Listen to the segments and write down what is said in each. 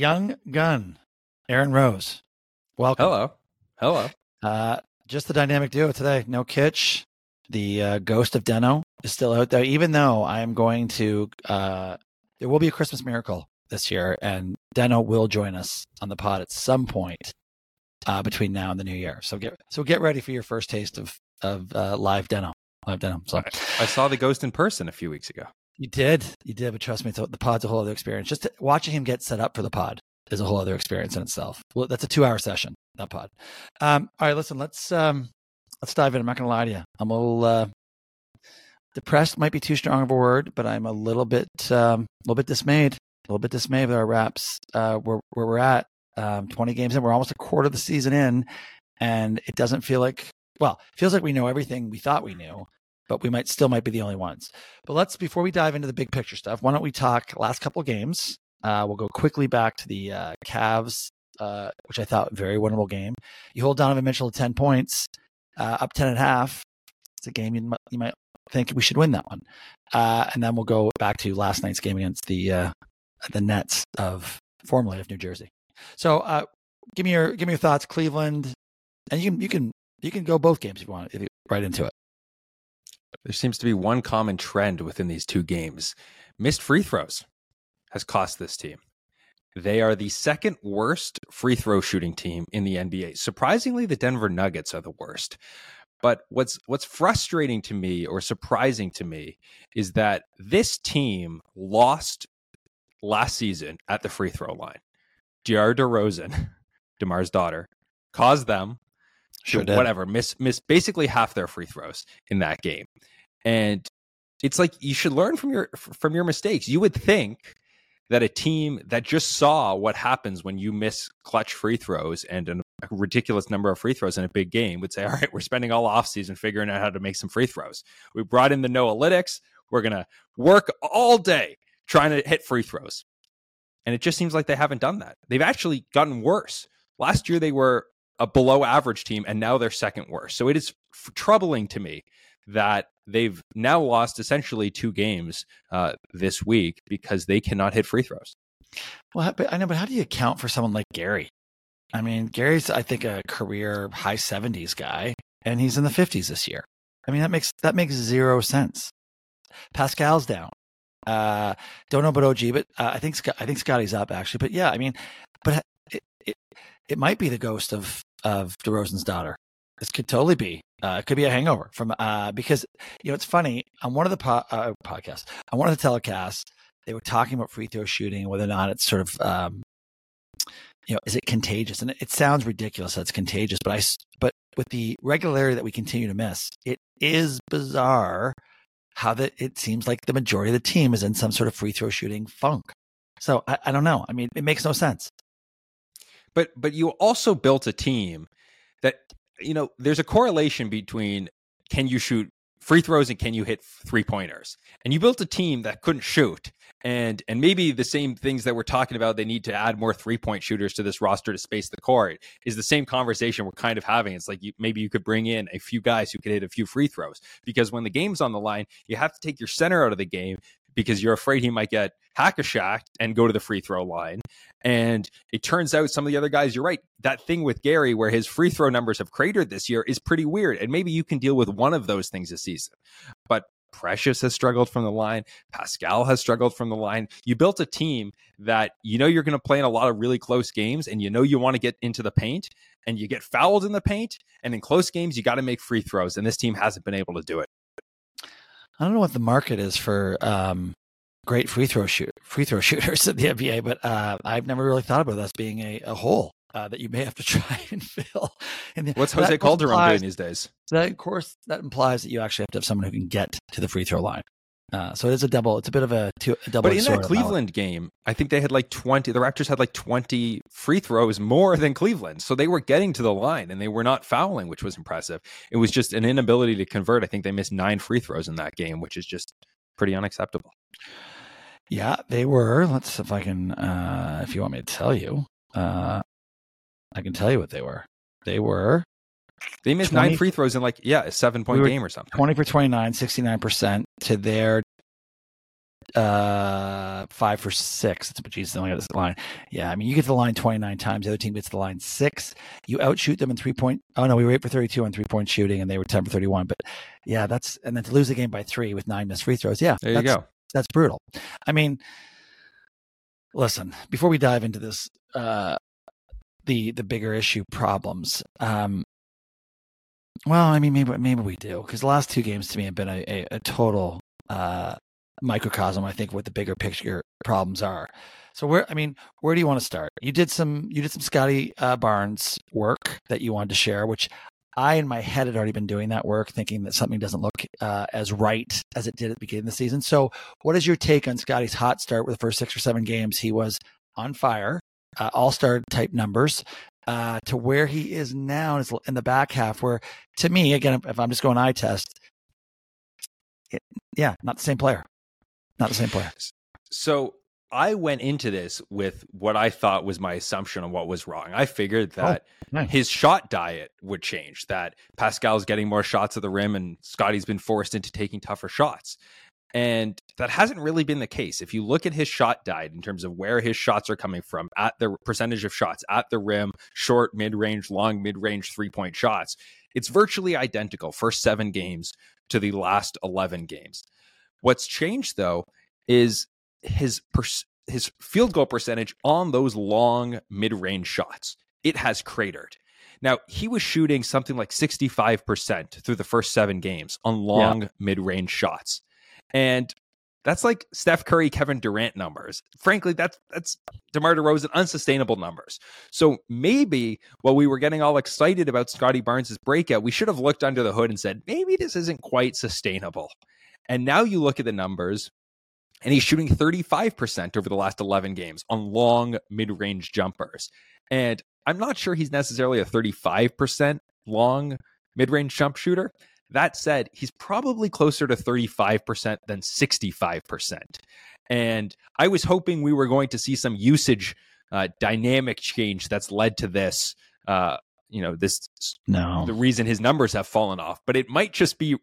young gun, Aaron Rose. Welcome. Hello. Just the dynamic duo today. No Kitch. The ghost of Deno is still out there, even though I am going to, there will be a Christmas miracle this year, and Deno will join us on the pod at some point between now and the new year. So get ready for your first taste of live Deno. So I saw the ghost in person a few weeks ago. You did, but trust me, the pod's a whole other experience. Just watching him get set up for the pod is a whole other experience in itself. Well, that's a 2-hour session, that pod. All right, listen, let's dive in. I'm not going to lie to you. I'm a little depressed. Might be too strong of a word, but I'm a little bit dismayed with our wraps. Where we're at, 20 games in, we're almost a quarter of the season in, and it doesn't feel like. Well, it feels like we know everything we thought we knew, but we might be the only ones. But before we dive into the big picture stuff, why don't we talk last couple of games? We'll go quickly back to the Cavs, which I thought very winnable game. You hold Donovan Mitchell to 10 points. Up 10.5. It's a game you might think we should win that one. And then we'll go back to last night's game against the Nets formerly of New Jersey. So give me your thoughts, Cleveland, and you can go both games if you want, right into it. There seems to be one common trend within these two games. Missed free throws has cost this team. They are the second worst free throw shooting team in the NBA. Surprisingly, the Denver Nuggets are the worst. But what's frustrating to me, or surprising to me, is that this team lost last season at the free throw line. DeMar DeRozan, DeMar's daughter, caused them miss basically half their free throws in that game. And it's like, you should learn from your mistakes. You would think that a team that just saw what happens when you miss clutch free throws and a ridiculous number of free throws in a big game would say, all right, we're spending all offseason figuring out how to make some free throws. We brought in the Noalytics. We're going to work all day trying to hit free throws. And it just seems like they haven't done that. They've actually gotten worse. Last year, they were a below average team, and now they're second worst. So it is troubling to me that they've now lost essentially two games this week because they cannot hit free throws. Well, I know, but how do you account for someone like Gary? I mean, Gary's, I think, a career high 70s guy, and he's in the 50s this year. I mean, that makes zero sense. Pascal's down. Don't know about OG, but I think Scottie's up actually. But yeah, I mean, but it might be the ghost of DeRozan's daughter. This could totally be. It could be a hangover from because, you know, it's funny. On one of the podcasts, on one of the telecasts, they were talking about free throw shooting and whether or not it's sort of, you know, is it contagious? And it sounds ridiculous that it's contagious, but with the regularity that we continue to miss, it is bizarre how that it seems like the majority of the team is in some sort of free throw shooting funk. So I don't know. I mean, it makes no sense. But you also built a team that. You know, there's a correlation between can you shoot free throws and can you hit three-pointers. And you built a team that couldn't shoot. And maybe the same things that we're talking about, they need to add more three-point shooters to this roster to space the court, is the same conversation we're kind of having. It's like maybe you could bring in a few guys who could hit a few free throws. Because when the game's on the line, you have to take your center out of the game because you're afraid he might get hack-a-shacked and go to the free throw line. And it turns out some of the other guys, you're right, that thing with Gary where his free throw numbers have cratered this year is pretty weird. And maybe you can deal with one of those things this season. But Precious has struggled from the line. Pascal has struggled from the line. You built a team that you know you're going to play in a lot of really close games, and you know you want to get into the paint, and you get fouled in the paint. And in close games, you got to make free throws, and this team hasn't been able to do it. I don't know what the market is for great free throw shooters in the NBA, but I've never really thought about this being a hole that you may have to try and fill. What's Jose Calderon doing these days? That, of course, that implies that you actually have to have someone who can get to the free throw line. So it is a bit of a double. But in that Cleveland game, I think they had like 20. The Raptors had like 20 free throws more than Cleveland, so they were getting to the line and they were not fouling, which was impressive. It was just an inability to convert. I think they missed 9 free throws in that game, which is just pretty unacceptable. Yeah, they were. Let's see if I can. If you want me to tell you, I can tell you what they were. They missed 9 free throws in like a 7-point game or something. 20 for 29, 69% to their 5 for 6. But geez, they only got this line. Yeah, I mean, you get to the line 29 times. The other team gets to the line 6. You outshoot them in 3-point. Oh, no, we were 8 for 32 on 3-point shooting, and they were 10 for 31. But yeah, that's, and then to lose the game by 3 with 9 missed free throws. Yeah, there you go. That's brutal. I mean, listen, before we dive into this, the bigger issue problems, well, I mean, maybe we do, because the last two games to me have been a total microcosm, I think, what the bigger picture problems are. So where do you want to start? You did some Scottie Barnes work that you wanted to share, which I, in my head, had already been doing that work, thinking that something doesn't look as right as it did at the beginning of the season. So what is your take on Scottie's hot start with the first 6 or 7 games? He was on fire, all-star type numbers. To where he is now in the back half, where to me, again, if I'm just going eye test, not the same player. So I went into this with what I thought was my assumption on what was wrong. I figured that his shot diet would change, that Pascal's getting more shots at the rim and Scottie's been forced into taking tougher shots. And that hasn't really been the case. If you look at his shot diet in terms of where his shots are coming from, at the percentage of shots at the rim, short, mid-range, long, mid-range, three-point shots, it's virtually identical first 7 games to the last 11 games. What's changed, though, is his field goal percentage on those long, mid-range shots. It has cratered. Now, he was shooting something like 65% through the first 7 games on long, mid-range shots. And that's like Steph Curry, Kevin Durant numbers. Frankly, that's DeMar DeRozan unsustainable numbers. So maybe while we were getting all excited about Scottie Barnes' breakout, we should have looked under the hood and said, maybe this isn't quite sustainable. And now you look at the numbers, and he's shooting 35% over the last 11 games on long mid-range jumpers. And I'm not sure he's necessarily a 35% long mid-range jump shooter. That said, he's probably closer to 35% than 65%. And I was hoping we were going to see some usage dynamic change that's led to this, the reason his numbers have fallen off. But it might just be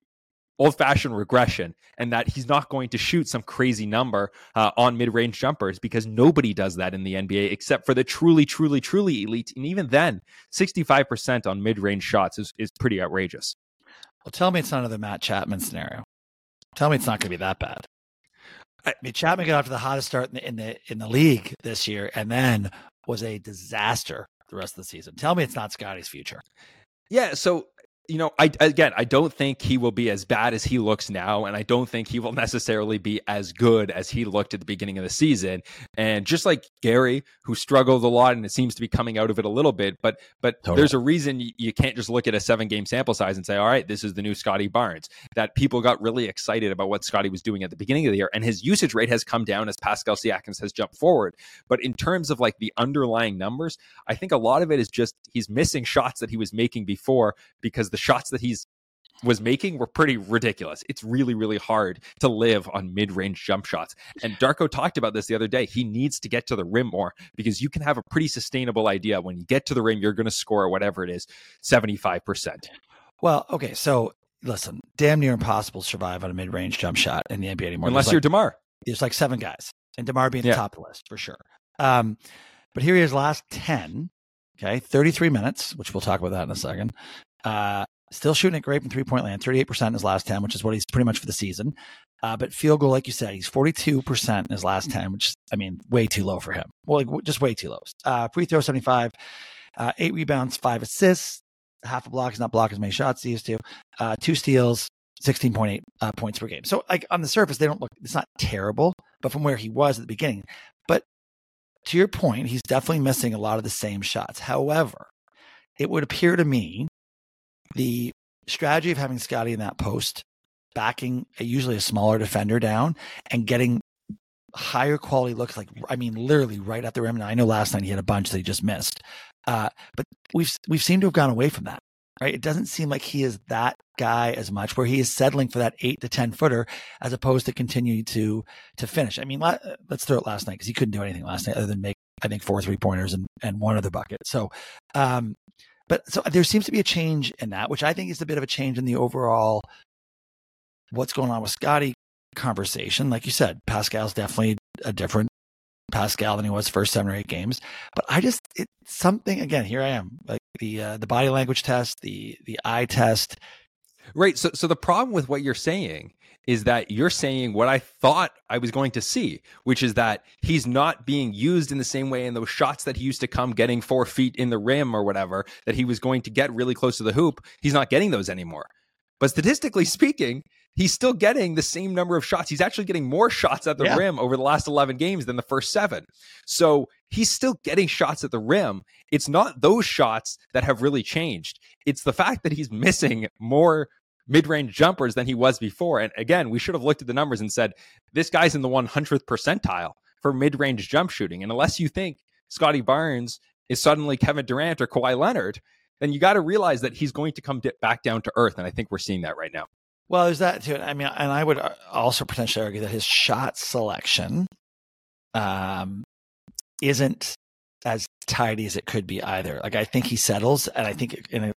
old-fashioned regression, and that he's not going to shoot some crazy number on mid-range jumpers, because nobody does that in the NBA except for the truly, truly, truly elite. And even then, 65% on mid-range shots is pretty outrageous. Well, tell me it's not another Matt Chapman scenario. Tell me it's not going to be that bad. I mean, Chapman got off to the hottest start in the league this year, and then was a disaster the rest of the season. Tell me it's not Scottie's future. Yeah. So, I don't think he will be as bad as he looks now, and I don't think he will necessarily be as good as he looked at the beginning of the season. And just like Gary, who struggled a lot, and it seems to be coming out of it a little bit, but totally. There's a reason you can't just look at a 7-game sample size and say, all right, this is the new Scottie Barnes. That people got really excited about what Scottie was doing at the beginning of the year, and his usage rate has come down as Pascal Siakam has jumped forward. But in terms of like the underlying numbers, I think a lot of it is just he's missing shots that he was making before, because the shots that he was making were pretty ridiculous. It's really, really hard to live on mid-range jump shots. And Darko talked about this the other day. He needs to get to the rim more, because you can have a pretty sustainable idea when you get to the rim, you're going to score whatever it is, 75%. Well, okay. So listen, damn near impossible to survive on a mid-range jump shot in the NBA anymore. Unless you're DeMar. There's like 7 guys, and DeMar being the top of the list for sure. But here he is last 10, okay, 33 minutes, which we'll talk about that in a second. Still shooting at great in three-point land, 38% in his last 10, which is what he's pretty much for the season. But field goal, like you said, he's 42% in his last 10, which is, I mean, way too low for him. Well, like, just way too low. Free throw, 75, 8 rebounds, 5 assists, half a block. He's not blocking as many shots as he used to. 2 steals, 16.8 points per game. So, like, on the surface, it's not terrible, but from where he was at the beginning. But to your point, he's definitely missing a lot of the same shots. However, it would appear to me the strategy of having Scottie in that post, backing usually a smaller defender down and getting higher quality looks, like, I mean, literally right at the rim. Now, I know last night he had a bunch that he just missed, but we've seemed to have gone away from that, right? It doesn't seem like he is that guy as much, where he is settling for that 8 to 10 footer as opposed to continue to finish. I mean, let's throw it last night, because he couldn't do anything last night other than make, I think, 4 3 pointers and one other bucket. So, But there seems to be a change in that, which I think is a bit of a change in the overall what's going on with Scottie conversation. Like you said, Pascal's definitely a different Pascal than he was first 7 or 8 games. But I just, it's something, again, here I am, like the body language test, the eye test. Right. So the problem with what you're saying is that you're saying what I thought I was going to see, which is that he's not being used in the same way in those shots that he used to come getting 4 feet in the rim or whatever, that he was going to get really close to the hoop. He's not getting those anymore. But statistically speaking, he's still getting the same number of shots. He's actually getting more shots at the rim over the last 11 games than the first 7. So he's still getting shots at the rim. It's not those shots that have really changed. It's the fact that he's missing more mid-range jumpers than he was before. And again, we should have looked at the numbers and said, this guy's in the 100th percentile for mid-range jump shooting. And unless you think Scottie Barnes is suddenly Kevin Durant or Kawhi Leonard, then you got to realize that he's going to come back down to earth. And I think we're seeing that right now. Well, there's that too. I mean, and I would also potentially argue that his shot selection isn't as tidy as it could be either. Like, I think he settles, and I think in a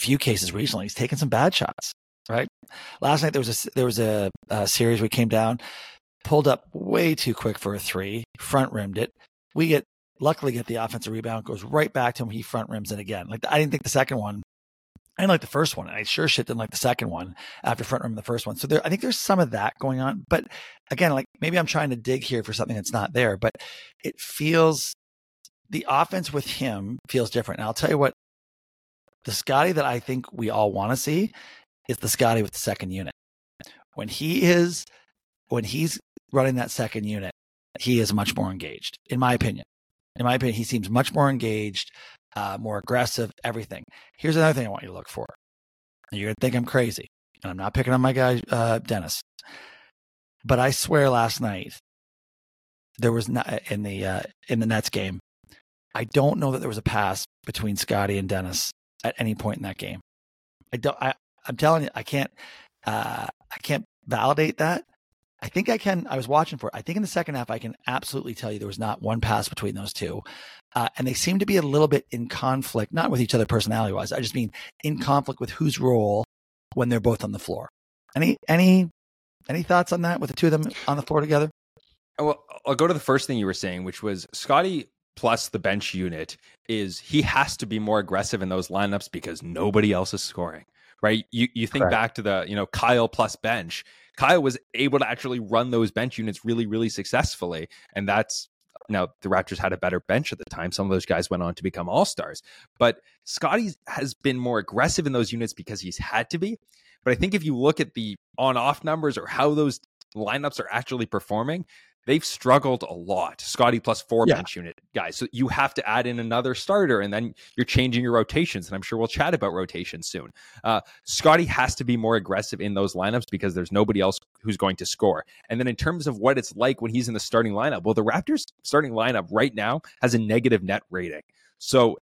few cases recently, he's taken some bad shots, right? Last night, there was a series we came down, pulled up way too quick for a three, front rimmed it. We luckily get the offensive rebound, goes right back to him. He front rims it again. Like, I didn't think the second one, I didn't like the first one. I sure shit didn't like the second one after front rim the first one. So I think there's some of that going on. But again, like, maybe I'm trying to dig here for something that's not there, but it feels, the offense with him feels different. And I'll tell you what, the Scottie that I think we all want to see is the Scottie with the second unit. When he's running that second unit, he is much more engaged, in my opinion. He seems much more engaged, more aggressive, everything. Here's another thing I want you to look for. You're going to think I'm crazy, and I'm not picking on my guy, Dennis. But I swear last night, there was not, in the Nets game, I don't know that there was a pass between Scottie and Dennis at any point in that game. I'm telling you, I can't validate that. I think I can. I was watching for it. I think in the second half, I can absolutely tell you there was not one pass between those two. And they seem to be a little bit in conflict, not with each other personality wise. I just mean in conflict with whose role when they're both on the floor. Any thoughts on that with the two of them on the floor together? Well, I'll go to the first thing you were saying, which was Scottie plus the bench unit is he has to be more aggressive in those lineups because nobody else is scoring, right? You think back to the, Kyle plus bench. Kyle was able to actually run those bench units really, really successfully. And that's, now the Raptors had a better bench at the time. Some of those guys went on to become all-stars, but Scottie has been more aggressive in those units because he's had to be. But I think if you look at the on-off numbers or how those lineups are actually performing, they've struggled a lot. Scottie plus 4 bench unit guys. So you have to add in another starter, and then you're changing your rotations. And I'm sure we'll chat about rotations soon. Scottie has to be more aggressive in those lineups because there's nobody else who's going to score. And then in terms of what it's like when he's in the starting lineup, well, the Raptors starting lineup right now has a negative net rating. So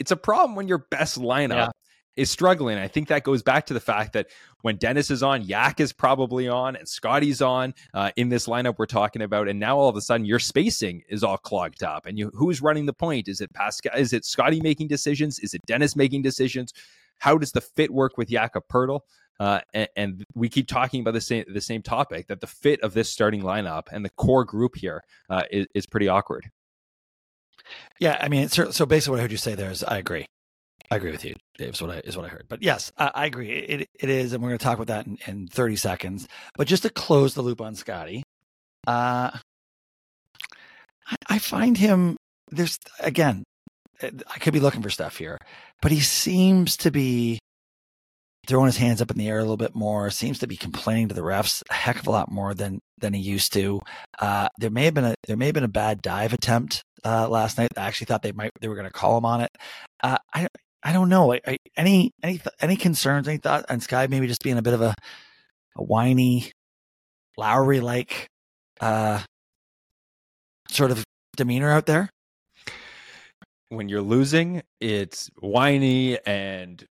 it's a problem when your best lineup is struggling. I think that goes back to the fact that when Dennis is on, Yak is probably on, and Scottie's on in this lineup we're talking about. And now all of a sudden your spacing is all clogged up. And who's running the point? Is it Pascal? Is it Scottie making decisions? Is it Dennis making decisions? How does the fit work with Jakob Pöltl? And we keep talking about the same topic, that the fit of this starting lineup and the core group here is pretty awkward. Yeah, I mean, so basically what I heard you say there is I agree. I agree with you, Dave, is what I heard. But yes, I agree. It is, and we're going to talk about that in 30 seconds. But just to close the loop on Scottie, I find him, there's, again, I could be looking for stuff here, but he seems to be throwing his hands up in the air a little bit more, seems to be complaining to the refs a heck of a lot more than he used to. There may have been a bad dive attempt last night. I actually thought they were going to call him on it. I don't know. Any concerns, any thoughts on Sky maybe just being a bit of a whiny, Lowry-like sort of demeanor out there? When you're losing, it's whiny and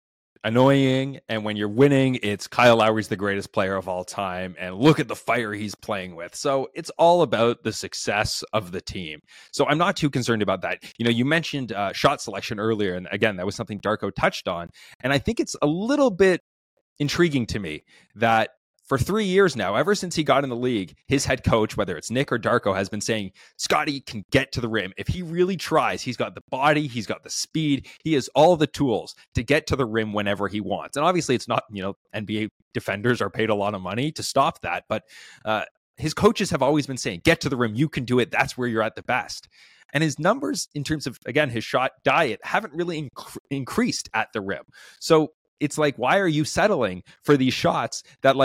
annoying. And when you're winning, it's Kyle Lowry's the greatest player of all time. And look at the fire he's playing with. So it's all about the success of the team. So I'm not too concerned about that. You mentioned shot selection earlier. And again, that was something Darko touched on. And I think it's a little bit intriguing to me that For 3 years now, ever since he got in the league, his head coach, whether it's Nick or Darko, has been saying, Scottie can get to the rim. If he really tries, he's got the body, he's got the speed, he has all the tools to get to the rim whenever he wants. And obviously it's not, NBA defenders are paid a lot of money to stop that, but his coaches have always been saying, get to the rim, you can do it, that's where you're at the best. And his numbers in terms of, again, his shot diet haven't really increased at the rim. So it's like, why are you settling for these shots that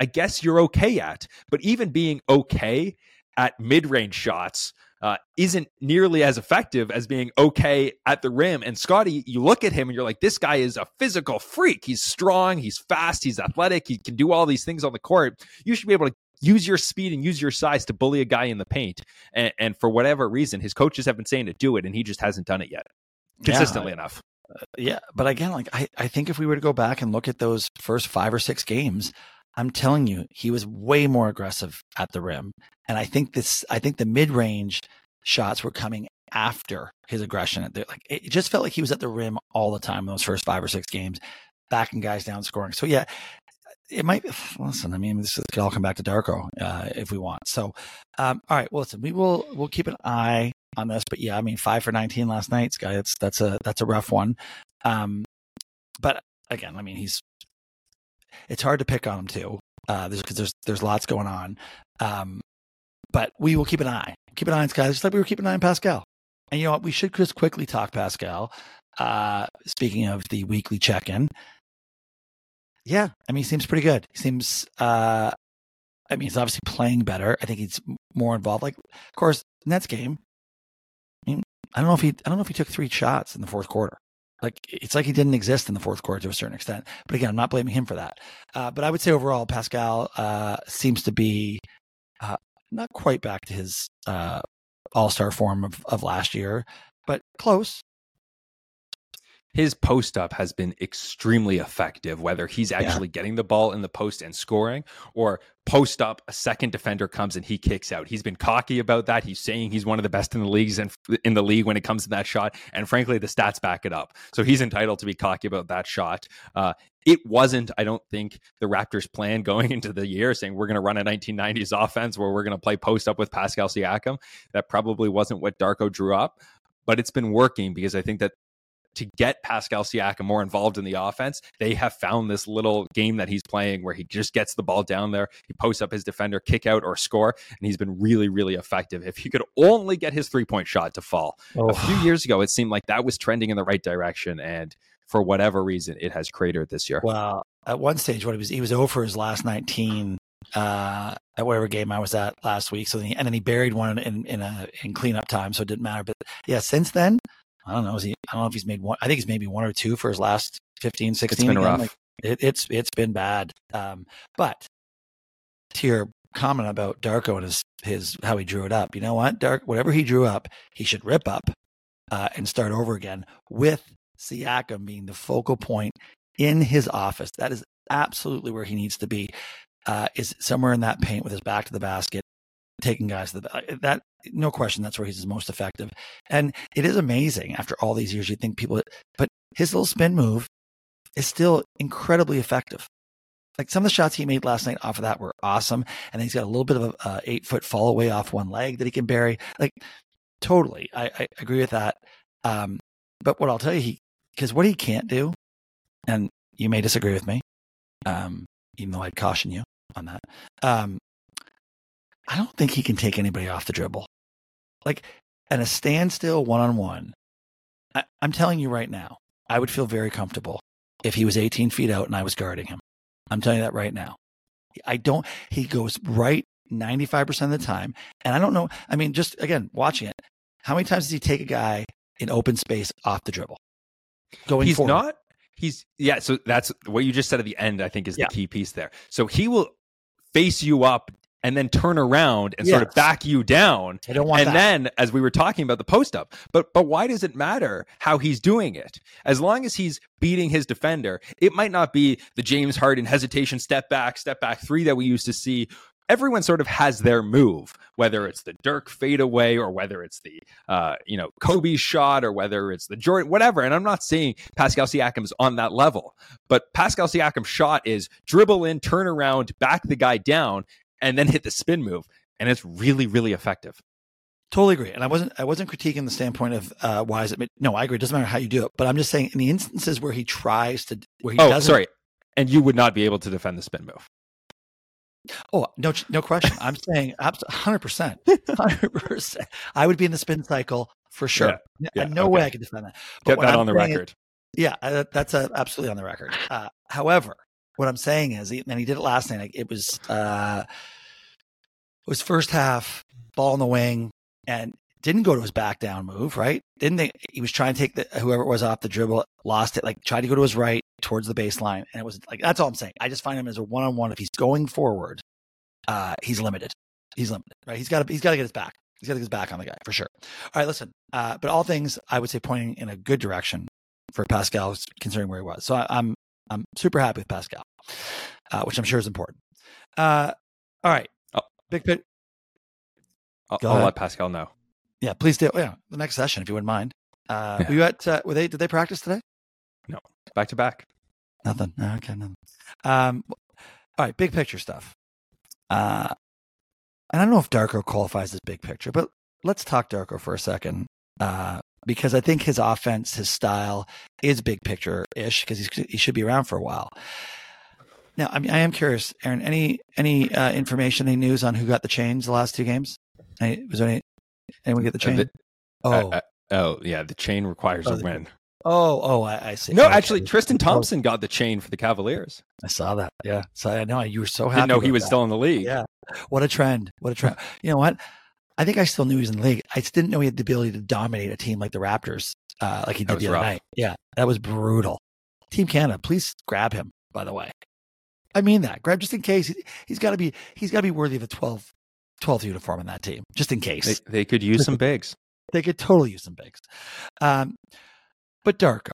I guess you're okay at, but even being okay at mid-range shots isn't nearly as effective as being okay at the rim. And Scottie, you look at him and you're like, this guy is a physical freak. He's strong, he's fast, he's athletic, he can do all these things on the court. You should be able to use your speed and use your size to bully a guy in the paint. And for whatever reason, his coaches have been saying to do it, and he just hasn't done it yet consistently enough. Yeah, but again, I think if we were to go back and look at those first 5 or 6 games, I'm telling you, he was way more aggressive at the rim. And I think the mid-range shots were coming after his aggression. It just felt like he was at the rim all the time in those first 5 or 6 games, backing guys down, scoring. So yeah, it might listen. I mean, this could all come back to Darko if we want. So, all right. Well, listen, we'll keep an eye on this. But yeah, I mean, 5 for 19 last night, Sky. That's a rough one. But again, I mean, it's hard to pick on him too, because there's lots going on. But we will keep an eye on Sky, just like we were keeping an eye on Pascal. And you know what? We should just quickly talk Pascal. Speaking of the weekly check-in. Yeah, I mean, he seems pretty good. He seems, he's obviously playing better. I think he's more involved. Like, of course, Nets game. I mean, I don't know if he took 3 shots in the fourth quarter. Like, it's like he didn't exist in the fourth quarter to a certain extent. But again, I'm not blaming him for that. But I would say overall, Pascal seems to be not quite back to his all-star form of last year, but close. His post-up has been extremely effective, whether he's actually getting the ball in the post and scoring, or post-up, a second defender comes and he kicks out. He's been cocky about that. He's saying he's one of the best in the leagues and in the league when it comes to that shot. And frankly, the stats back it up. So he's entitled to be cocky about that shot. It wasn't, I don't think, the Raptors' plan going into the year saying we're going to run a 1990s offense where we're going to play post-up with Pascal Siakam. That probably wasn't what Darko drew up, but it's been working because I think that to get Pascal Siakam more involved in the offense, they have found this little game that he's playing where he just gets the ball down there, he posts up his defender, kick out or score, and he's been really, really effective. If he could only get his three-point shot to fall. A few years ago, it seemed like that was trending in the right direction, and for whatever reason, it has cratered this year. Well, at one stage, he was 0 for his last 19 at whatever game I was at last week, and then he buried one in cleanup time, so it didn't matter. But yeah, since then, I don't know. I don't know if he's made one. I think he's maybe 1 or 2 for his last 15, 16. It's been rough. Like, it's been bad. But to your comment about Darko and his how he drew it up, you know what, whatever he drew up, he should rip up and start over again with Siakam being the focal point in his office. That is absolutely where he needs to be. Is somewhere in that paint with his back to the basket, taking guys to the that. No question, that's where he's most effective. And it is amazing after all these years, you think people, but his little spin move is still incredibly effective. Like some of the shots he made last night off of that were awesome. And he's got a little bit of an 8-foot fall away off one leg that he can bury. Like, totally. I agree with that. But what I'll tell you, because what he can't do, and you may disagree with me, even though I'd caution you on that, I don't think he can take anybody off the dribble. Like, in a standstill one-on-one, I'm telling you right now, I would feel very comfortable if he was 18 feet out and I was guarding him. I'm telling you that right now. He goes right 95% of the time. And I don't know, I mean, just again, watching it, how many times does he take a guy in open space off the dribble? So that's what you just said at the end, I think is the key piece there. So he will face you up and then turn around and sort of back you down. I don't want that. Then, as we were talking about the post-up, but why does it matter how he's doing it? As long as he's beating his defender, it might not be the James Harden hesitation step back three that we used to see everyone sort of has their move, whether it's the Dirk fadeaway or whether it's the, Kobe shot or whether it's the Jordan, whatever. And I'm not saying Pascal Siakam's on that level, but Pascal Siakam's shot is dribble in, turn around, back the guy down, and then hit the spin move. And it's really, really effective. Totally agree. And I wasn't critiquing the standpoint of why is it? No, I agree. It doesn't matter how you do it. But I'm just saying in the instances where he tries to, where he doesn't. Sorry. And you would not be able to defend the spin move. Oh, no question. I'm saying 100%. 100%. I would be in the spin cycle for sure. Yeah, no way I could defend that. But get that on the record. That's absolutely on the record. However, what I'm saying is, and he did it last night. Like it was first half, ball in the wing, and didn't go to his back down move, right? He was trying to take whoever it was off the dribble, lost it, like tried to go to his right towards the baseline. And it was like, that's all I'm saying. I just find him as a one-on-one. If he's going forward, he's limited, right? He's got to get his back. He's got to get his back on the guy for sure. All right, listen, but all things I would say pointing in a good direction for Pascal considering where he was. So I'm super happy with Pascal, which I'm sure is important. All right. Big pit. I'll let Pascal know. Yeah, please do. Yeah, the next session, if you wouldn't mind. Were you at? Did they practice today? No, back to back. Nothing. Okay, nothing. All right, big picture stuff. And I don't know if Darko qualifies as big picture, but let's talk Darko for a second because I think his offense, his style, is big picture ish because he should be around for a while. Now, I mean, I am curious, Aaron. Any information, any news on who got the chains the last two games? Anyone get the chain? The chain requires a win. I see. No, actually, Tristan Thompson got the chain for the Cavaliers. I saw that. Yeah, so I know you were so happy. I didn't know he was still in the league. Yeah, what a trend! You know what? I think I still knew he was in the league. I just didn't know he had the ability to dominate a team like the Raptors, like he did the other night. Yeah, that was brutal. Team Canada, please grab him. By the way. I mean that. Grab just in case. He's got to be worthy of a 12th uniform on that team, just in case. They could use some bigs. They could totally use some bigs. But Darko,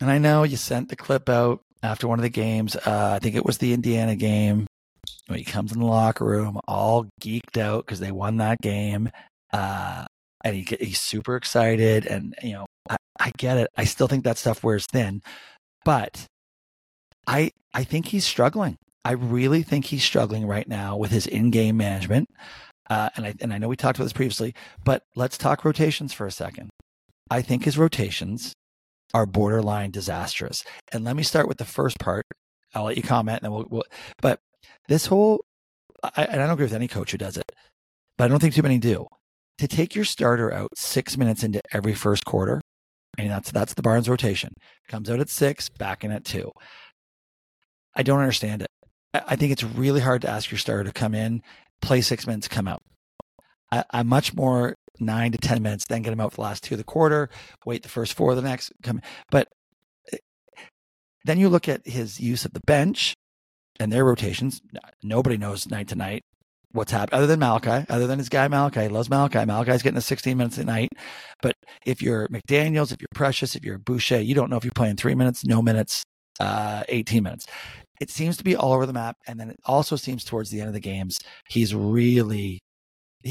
and I know you sent the clip out after one of the games. I think it was the Indiana game. When he comes in the locker room, all geeked out because they won that game, and he's super excited. And you know, I get it. I still think that stuff wears thin, but. I think he's struggling. I really think he's struggling right now with his in-game management. And I know we talked about this previously, but let's talk rotations for a second. I think his rotations are borderline disastrous. And let me start with the first part. I'll let you comment, and then we'll but this whole, I don't agree with any coach who does it, but I don't think too many do. To take your starter out 6 minutes into every first quarter, and that's the Barnes rotation. Comes out at 6, back in at 2. I don't understand it. I think it's really hard to ask your starter to come in, play 6 minutes, come out. I'm much more 9 to 10 minutes, then get him out for the last 2 of the quarter, wait the first 4 of the next, come in. But then you look at his use of the bench and their rotations. Nobody knows night to night what's happened, other than Malachi, other than his guy Malachi. He loves Malachi. Malachi's getting a 16 minutes a night. But if you're McDaniels, if you're Precious, if you're Boucher, you don't know if you're playing 3 minutes, no minutes, 18 minutes. It seems to be all over the map. And then it also seems towards the end of the games, he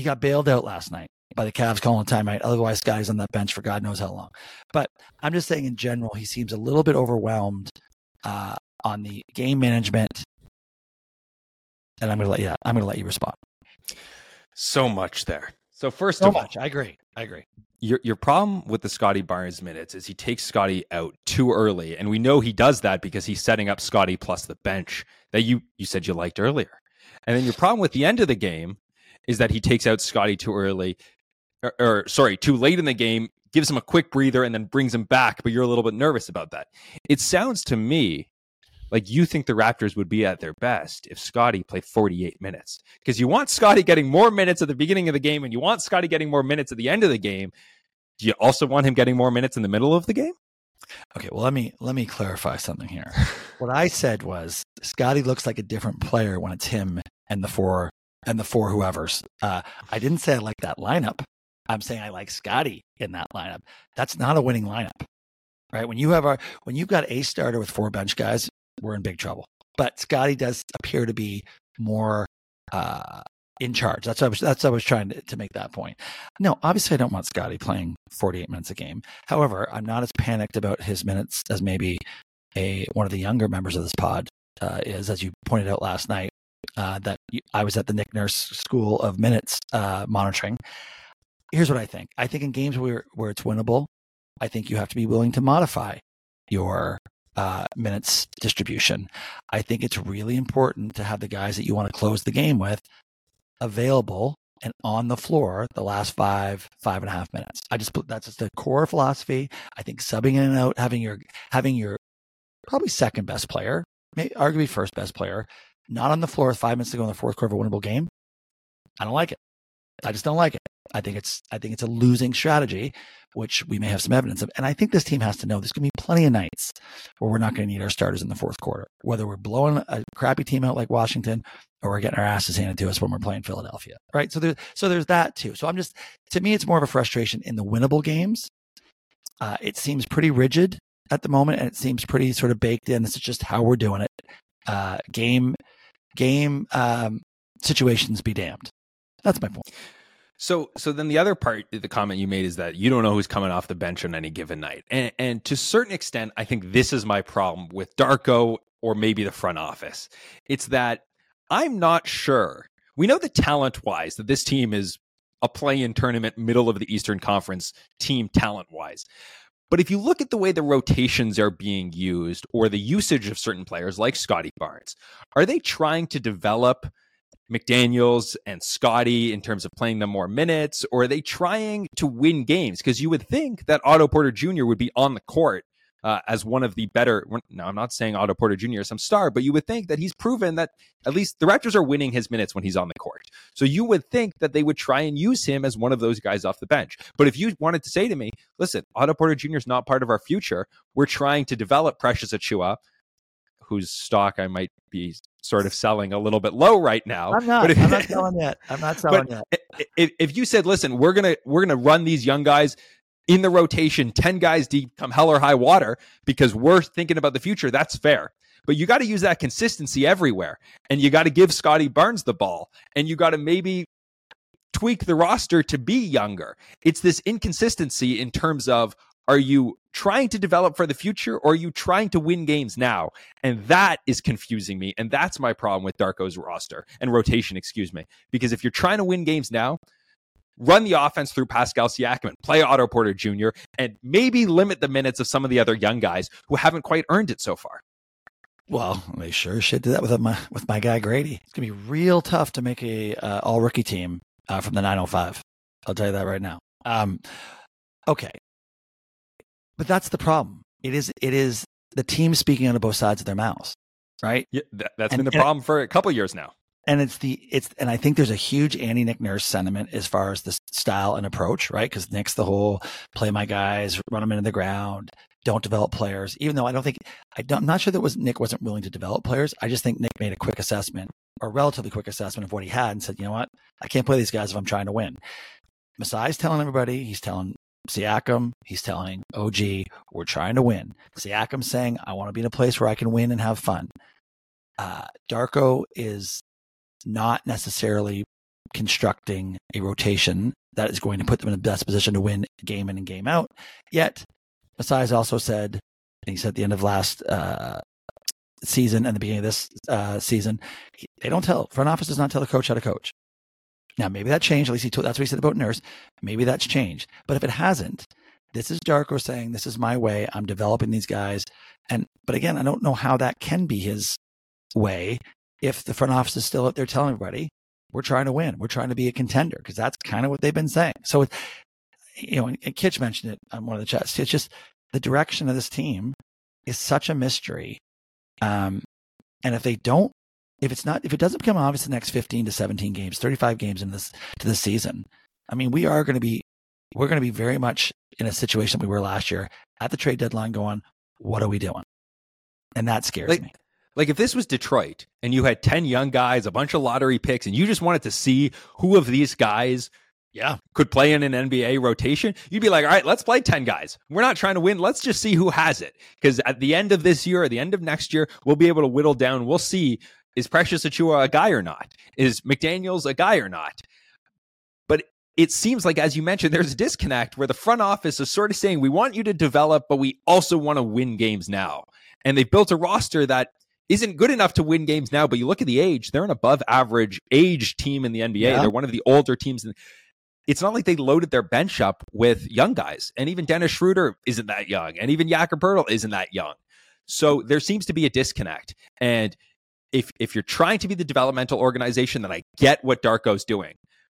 got bailed out last night by the Cavs calling timeout. Otherwise, guys on that bench for God knows how long. But I'm just saying in general, he seems a little bit overwhelmed on the game management. And I'm going to let you respond. So much there. So first of all, I agree. Your problem with the Scottie Barnes minutes is he takes Scottie out too early. And we know he does that because he's setting up Scottie plus the bench that you said you liked earlier. And then your problem with the end of the game is that he takes out Scottie too early or too late in the game, gives him a quick breather and then brings him back. But you're a little bit nervous about that. It sounds to me like you think the Raptors would be at their best if Scottie played 48 minutes because you want Scottie getting more minutes at the beginning of the game and you want Scottie getting more minutes at the end of the game. Do you also want him getting more minutes in the middle of the game? Okay, well, let me clarify something here. What I said was Scottie looks like a different player when it's him and the four whoever's. I didn't say I like that lineup. I'm saying I like Scottie in that lineup. That's not a winning lineup, right? When you've got a starter with 4 bench guys, we're in big trouble. But Scottie does appear to be more in charge. That's what I was trying to make that point. No, obviously I don't want Scottie playing 48 minutes a game. However, I'm not as panicked about his minutes as maybe one of the younger members of this pod is, as you pointed out last night, that I was at the Nick Nurse School of Minutes monitoring. Here's what I think. I think in games where it's winnable, I think you have to be willing to modify your minutes distribution. I think it's really important to have the guys that you want to close the game with available and on the floor the last 5.5 minutes. That's just the core philosophy. I think subbing in and out, having your probably second best player, maybe arguably first best player, not on the floor 5 minutes to go in the fourth quarter of a winnable game. I don't like it. I just don't like it. I think it's a losing strategy, which we may have some evidence of. And I think this team has to know there's going to be plenty of nights where we're not going to need our starters in the fourth quarter, whether we're blowing a crappy team out like Washington or we're getting our asses handed to us when we're playing Philadelphia, right? So there's that too. So to me, it's more of a frustration in the winnable games. It seems pretty rigid at the moment, and it seems pretty sort of baked in. This is just how we're doing it. Game situations be damned. That's my point. So then the other part of the comment you made is that you don't know who's coming off the bench on any given night. And to a certain extent, I think this is my problem with Darko or maybe the front office. It's that I'm not sure. We know that talent-wise that this team is a play-in tournament, middle of the Eastern Conference team talent-wise. But if you look at the way the rotations are being used or the usage of certain players like Scottie Barnes, are they trying to develop McDaniels and Scottie in terms of playing them more minutes, or are they trying to win games? Because you would think that Otto Porter Jr. would be on the court as one of the better. No, I'm not saying Otto Porter Jr. is some star, but you would think that he's proven that at least the Raptors are winning his minutes when he's on the court. So you would think that they would try and use him as one of those guys off the bench. But if you wanted to say to me, listen, Otto Porter Jr. is not part of our future. We're trying to develop Precious Achiuwa, whose stock I might be sort of selling a little bit low right now. I'm not selling yet. If you said, listen, we're gonna run these young guys in the rotation, 10 guys deep, come hell or high water, because we're thinking about the future, that's fair. But you got to use that consistency everywhere. And you got to give Scottie Barnes the ball. And you got to maybe tweak the roster to be younger. It's this inconsistency in terms of, are you trying to develop for the future, or are you trying to win games now? And that is confusing me. And that's my problem with Darko's roster and rotation, excuse me. Because if you're trying to win games now, run the offense through Pascal Siakam and play Otto Porter Jr. and maybe limit the minutes of some of the other young guys who haven't quite earned it so far. Well, they sure should do that with my guy Grady. It's going to be real tough to make a all-rookie team from the 905. I'll tell you that right now. Okay. But that's the problem. It is the team speaking out of both sides of their mouths, right? Yeah, that's been the problem for a couple of years now. And it's I think there's a huge anti-Nick Nurse sentiment as far as the style and approach, right? Because Nick's the whole play my guys, run them into the ground, don't develop players. Even though I'm not sure that was Nick wasn't willing to develop players. I just think Nick made a relatively quick assessment of what he had and said, you know what, I can't play these guys if I'm trying to win. Masai's telling everybody, he's telling Siakam, he's telling OG, we're trying to win. Siakam's saying, I want to be in a place where I can win and have fun. Darko is not necessarily constructing a rotation that is going to put them in the best position to win game in and game out. Yet, Masai's also said, and he said at the end of last season and the beginning of this season, front office does not tell the coach how to coach. Now, maybe that changed. At least that's what he said about Nurse. Maybe that's changed. But if it hasn't, this is Darko saying, this is my way. I'm developing these guys. But again, I don't know how that can be his way if the front office is still out there telling everybody, we're trying to win. We're trying to be a contender, because that's kind of what they've been saying. So, and Kitch mentioned it on one of the chats. It's just the direction of this team is such a mystery. And if it doesn't become obvious the next 15 to 17 games, 35 games to this season, I mean, we're going to be very much in a situation we were last year at the trade deadline going, what are we doing? And that scares me. Like if this was Detroit and you had 10 young guys, a bunch of lottery picks, and you just wanted to see who of these guys could play in an NBA rotation, you'd be like, all right, let's play 10 guys. We're not trying to win. Let's just see who has it. Because at the end of this year or the end of next year, we'll be able to whittle down. We'll see Is Precious Achiuwa a guy or not? Is McDaniels a guy or not? But it seems like, as you mentioned, there's a disconnect where the front office is sort of saying, we want you to develop, but we also want to win games now. And they've built a roster that isn't good enough to win games now, but you look at the age, they're an above average age team in the NBA. Yeah. They're one of the older teams. It's not like they loaded their bench up with young guys. And even Dennis Schroeder isn't that young. And even Jakob Pöltl isn't that young. So there seems to be a disconnect. And if you're trying to be the developmental organization, then I get what Darko's doing.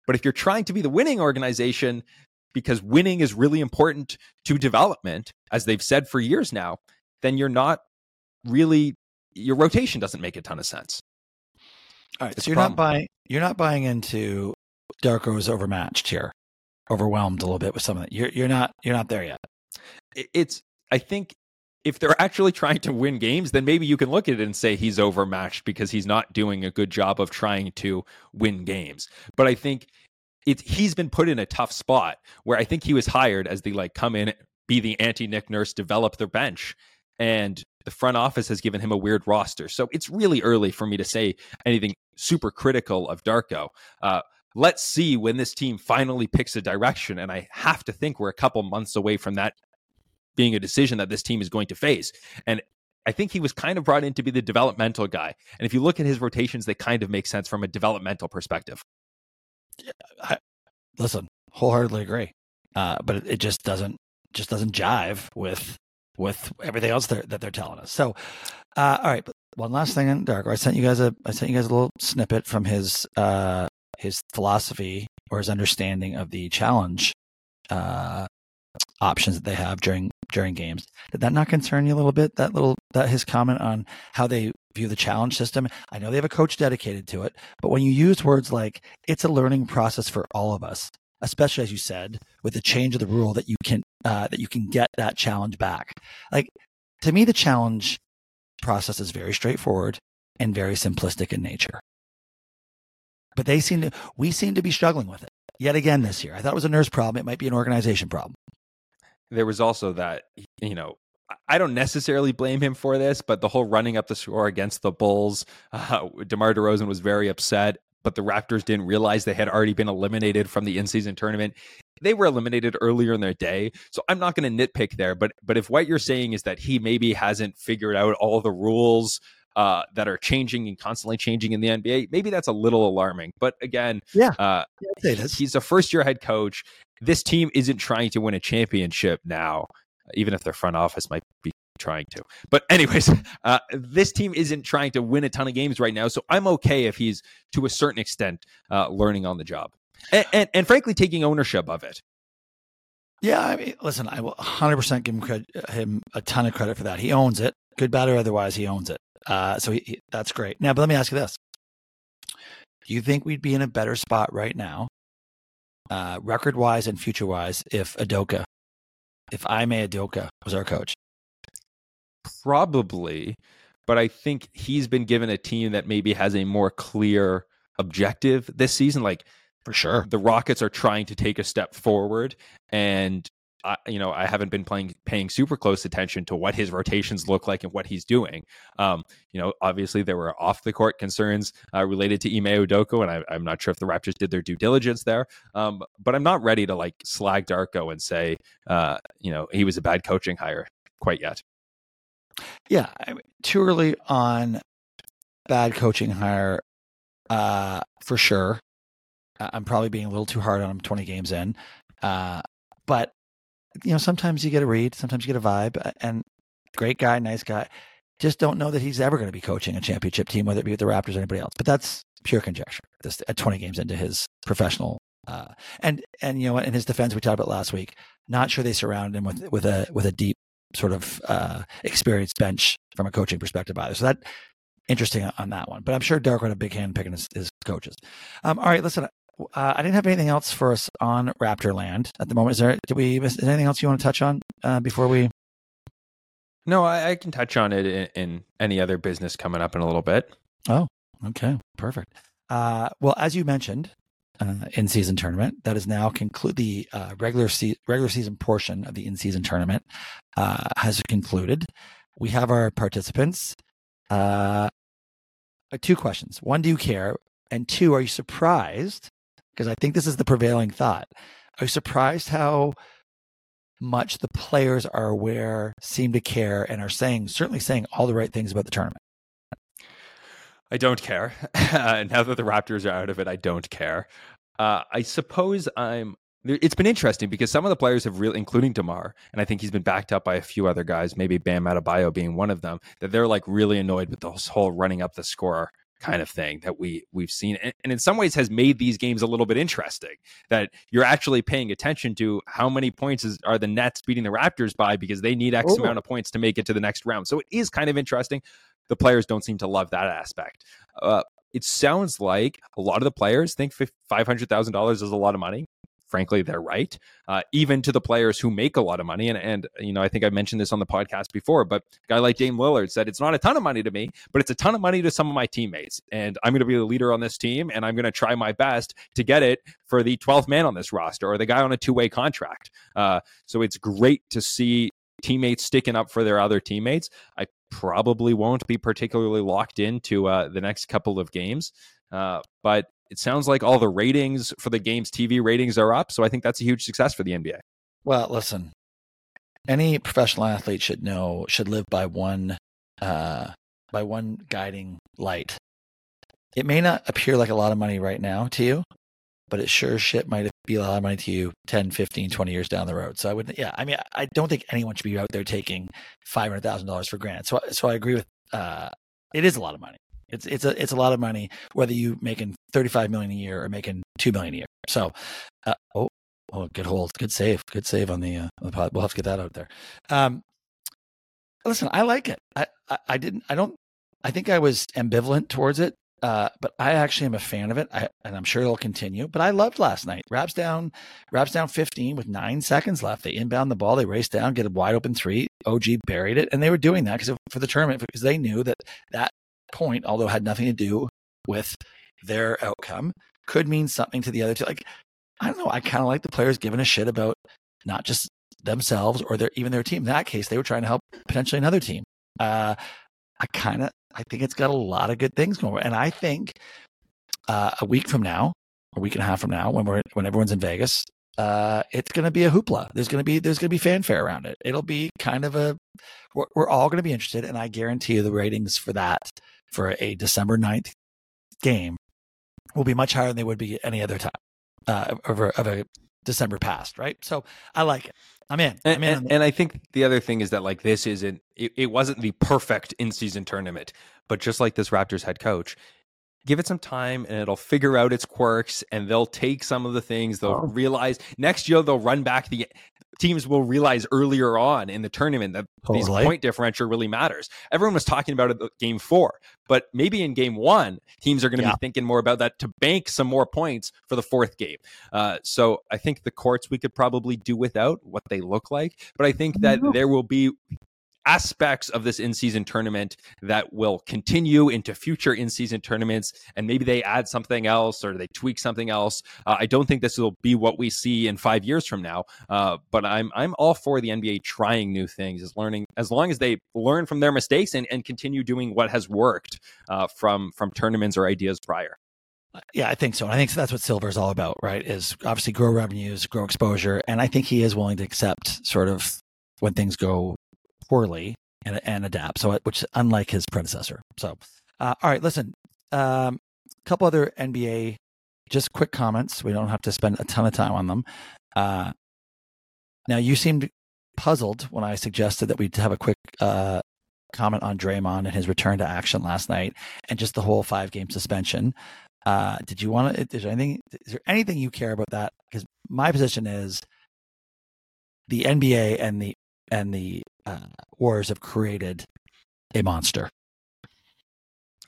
But if you're trying to be the winning organization, because winning is really important to development, as they've said for years now, then you're not really, your rotation doesn't make a ton of sense. All right. It's so you're not buying into Darko is overmatched here, overwhelmed a little bit with some of that. You're not there yet. I think if they're actually trying to win games, then maybe you can look at it and say he's overmatched because he's not doing a good job of trying to win games. But I think he's been put in a tough spot where I think he was hired as the come in, be the anti-Nick Nurse, develop their bench. And the front office has given him a weird roster. So it's really early for me to say anything super critical of Darko. Let's see when this team finally picks a direction. And I have to think we're a couple months away from that being a decision that this team is going to face. And I think he was kind of brought in to be the developmental guy. And if you look at his rotations, they kind of make sense from a developmental perspective. Yeah, listen, wholeheartedly agree. But it just doesn't jive with everything else that they're telling us. So, all right. One last thing on Darko. I sent you guys a little snippet from his philosophy or his understanding of the challenge, options that they have during games. Did that not concern you a little bit? That his comment on how they view the challenge system. I know they have a coach dedicated to it, but when you use words like it's a learning process for all of us, especially as you said, with the change of the rule that you can get that challenge back. To me, the challenge process is very straightforward and very simplistic in nature. But we seem to be struggling with it yet again this year. I thought it was a Nurse problem. It might be an organization problem. There was also that, I don't necessarily blame him for this, but the whole running up the score against the Bulls, DeMar DeRozan was very upset, but the Raptors didn't realize they had already been eliminated from the in-season tournament. They were eliminated earlier in their day. So I'm not going to nitpick there, but if what you're saying is that he maybe hasn't figured out all the rules that are changing and constantly changing in the NBA, maybe that's a little alarming. But again, he's a first-year head coach. This team isn't trying to win a championship now, even if their front office might be trying to. But anyways, this team isn't trying to win a ton of games right now, so I'm okay if he's, to a certain extent, learning on the job. And frankly, taking ownership of it. Yeah, I mean, listen, I will 100% give him a ton of credit for that. He owns it. Good, bad, or otherwise, he owns it. So that's great. Now, but let me ask you this. Do you think we'd be in a better spot right now, record-wise and future-wise, if Aime Adoka was our coach? Probably, but I think he's been given a team that maybe has a more clear objective this season. For sure. The Rockets are trying to take a step forward, and I haven't been paying super close attention to what his rotations look like and what he's doing. Obviously there were off the court concerns related to Ime Udoka, and I'm not sure if the Raptors did their due diligence there. But I'm not ready to slag Darko and say, he was a bad coaching hire quite yet. Yeah, I mean, too early on bad coaching hire for sure. I'm probably being a little too hard on him 20 games in, but. Sometimes you get a read, sometimes you get a vibe, and great guy, nice guy. Just don't know that he's ever going to be coaching a championship team, whether it be with the Raptors or anybody else. But that's pure conjecture at 20 games into his professional. And in his defense, we talked about last week, not sure they surrounded him with a deep sort of experienced bench from a coaching perspective either. So that interesting on that one. But I'm sure Darko had a big hand picking his coaches. All right, listen. I didn't have anything else for us on Raptor land at the moment. Is there anything else you want to touch on before we? No, I can touch on it in any other business coming up in a little bit. Oh, okay. Perfect. Well, as you mentioned, in-season tournament, that is now conclude the regular season portion of the in-season tournament has concluded. We have our participants. two questions. One, do you care? And two, are you surprised? Because I think this is the prevailing thought. Are you surprised how much the players are aware, seem to care, and are certainly saying all the right things about the tournament? I don't care. Now that the Raptors are out of it, I don't care. It's been interesting because some of the players have really, including DeMar, and I think he's been backed up by a few other guys, maybe Bam Adebayo being one of them, that they're like really annoyed with this whole running up the score kind of thing that we've seen. And in some ways has made these games a little bit interesting, that you're actually paying attention to how many points are the Nets beating the Raptors by because they need X amount of points to make it to the next round. So it is kind of interesting. The players don't seem to love that aspect. It sounds like a lot of the players think $500,000 is a lot of money. Frankly, they're right, even to the players who make a lot of money. And you know, I think I mentioned this on the podcast before, but a guy like Dame Lillard said, it's not a ton of money to me, but it's a ton of money to some of my teammates. And I'm going to be the leader on this team, and I'm going to try my best to get it for the 12th man on this roster or the guy on a two-way contract. So it's great to see teammates sticking up for their other teammates. I probably won't be particularly locked into the next couple of games, but it sounds like all the ratings for the game's TV ratings are up. So I think that's a huge success for the NBA. Well, listen, any professional athlete should live by one guiding light. It may not appear like a lot of money right now to you, but it sure as shit might be a lot of money to you 10, 15, 20 years down the road. So I wouldn't, I don't think anyone should be out there taking $500,000 for granted. So I agree with, it is a lot of money. It's a lot of money, whether you're making $35 million a year or making $2 million a year. So, good hold, good save on the pod. We'll have to get that out there. Listen, I like it. I think I was ambivalent towards it, but I actually am a fan of it, and I'm sure it'll continue. But I loved last night. Raps down 15 with 9 seconds left. They inbound the ball, they race down, get a wide open three. OG buried it, and they were doing that for the tournament because they knew that point, although it had nothing to do with their outcome, could mean something to the other two. Like, I don't know, I kind of like the players giving a shit about not just themselves or their team. In that case, they were trying to help potentially another team. I think it's got a lot of good things going on. And I think a week and a half from now, when everyone's in Vegas, it's going to be a hoopla. There's going to be fanfare around it. It'll be kind of we're all going to be interested. And I guarantee you the ratings for that, for a December 9th game, will be much higher than they would be any other time of a December past, right? So I like it. I'm in. And I think the other thing is that, like, this isn't, it wasn't the perfect in-season tournament, but just like this Raptors head coach, give it some time and it'll figure out its quirks, and they'll take some of the things they'll realize next year. They'll run back the teams will realize earlier on in the tournament that these point differential really matters. Everyone was talking about it game 4, but maybe in game 1, teams are going to be thinking more about that to bank some more points for the fourth game. So I think the courts we could probably do without what they look like, but I think that there will be aspects of this in-season tournament that will continue into future in-season tournaments, and maybe they add something else or they tweak something else. I don't think this will be what we see in 5 years from now, but I'm all for the NBA trying new things, as long as they learn from their mistakes and continue doing what has worked from tournaments or ideas prior. Yeah, I think so. And I think that's what Silver is all about, right? Is obviously grow revenues, grow exposure, and I think he is willing to accept sort of when things go poorly and adapt, so which is unlike his predecessor. So all right, listen, couple other NBA just quick comments. We don't have to spend a ton of time on them. Now, you seemed puzzled when I suggested that we'd have a quick comment on Draymond and his return to action last night and just the whole 5-game suspension. Is there anything you care about that? Because my position is the NBA and the Warriors have created a monster.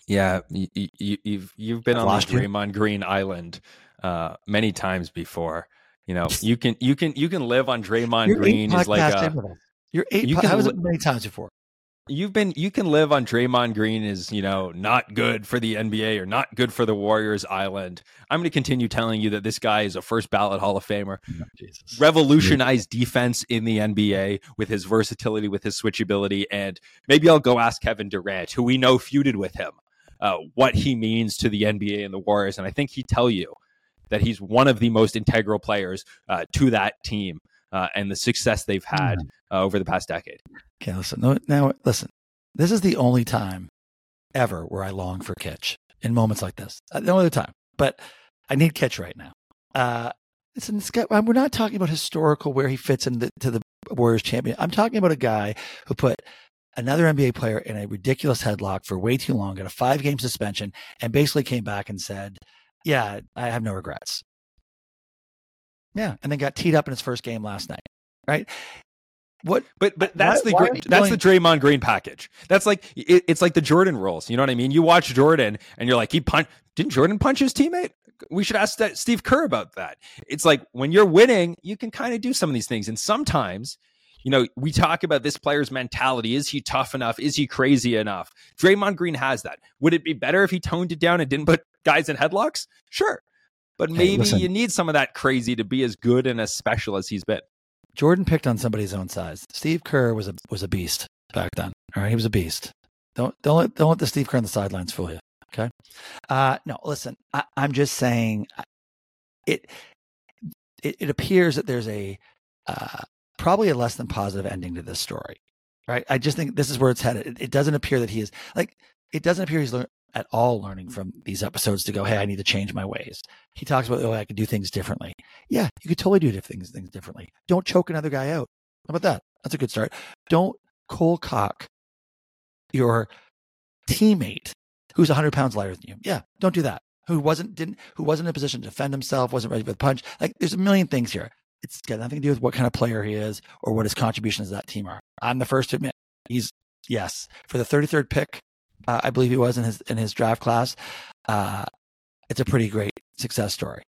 Yeah, you've been on the Draymond Green Island many times before. You know, you can live on Draymond Green is like many times before. You can live on Draymond Green is, you know, not good for the NBA or not good for the Warriors Island. I'm going to continue telling you that this guy is a first ballot Hall of Famer. Oh, Jesus. Revolutionized defense in the NBA with his versatility, with his switchability. And maybe I'll go ask Kevin Durant, who we know feuded with him. what he means to the NBA and the Warriors. And I think he'd tell you that he's one of the most integral players to that team and the success they've had over the past decade. Okay, listen. Now, listen, this is the only time ever where I long for Kitsch in moments like this. No other time. But I need Kitsch right now. Listen, this guy, we're not talking about historical where he fits into the Warriors champion. I'm talking about a guy who put another NBA player in a ridiculous headlock for way too long, got a 5-game suspension, and basically came back and said, yeah, I have no regrets. Yeah. And then got teed up in his first game last night. Right. What? But that's why that's the Draymond Green package. That's like it's like the Jordan rules. You know what I mean? You watch Jordan and you're like, didn't Jordan punch his teammate? We should ask that Steve Kerr about that. It's like when you're winning, you can kind of do some of these things. And sometimes, you know, we talk about this player's mentality. Is he tough enough? Is he crazy enough? Draymond Green has that. Would it be better if he toned it down and didn't put guys in headlocks? Sure. But maybe you need some of that crazy to be as good and as special as he's been. Jordan picked on somebody's own size. Steve Kerr was a beast back then. All right, he was a beast. Don't let the Steve Kerr on the sidelines fool you. Okay. No, listen. I'm just saying, it appears that there's a probably a less than positive ending to this story, right? I just think this is where it's headed. It doesn't appear that he is like. It doesn't appear he's at all learning from these episodes to go, hey, I need to change my ways. He talks about, oh, I could do things differently. Yeah, you could totally do things differently. Don't choke another guy out. How about that? That's a good start. Don't cold cock your teammate who's 100 pounds lighter than you. Yeah, don't do that. Who wasn't in a position to defend himself, wasn't ready for the punch. Like, there's a million things here. It's got nothing to do with what kind of player he is or what his contributions to that team are. I'm the first to admit for the 33rd pick, I believe he was in his draft class. It's a pretty great success story.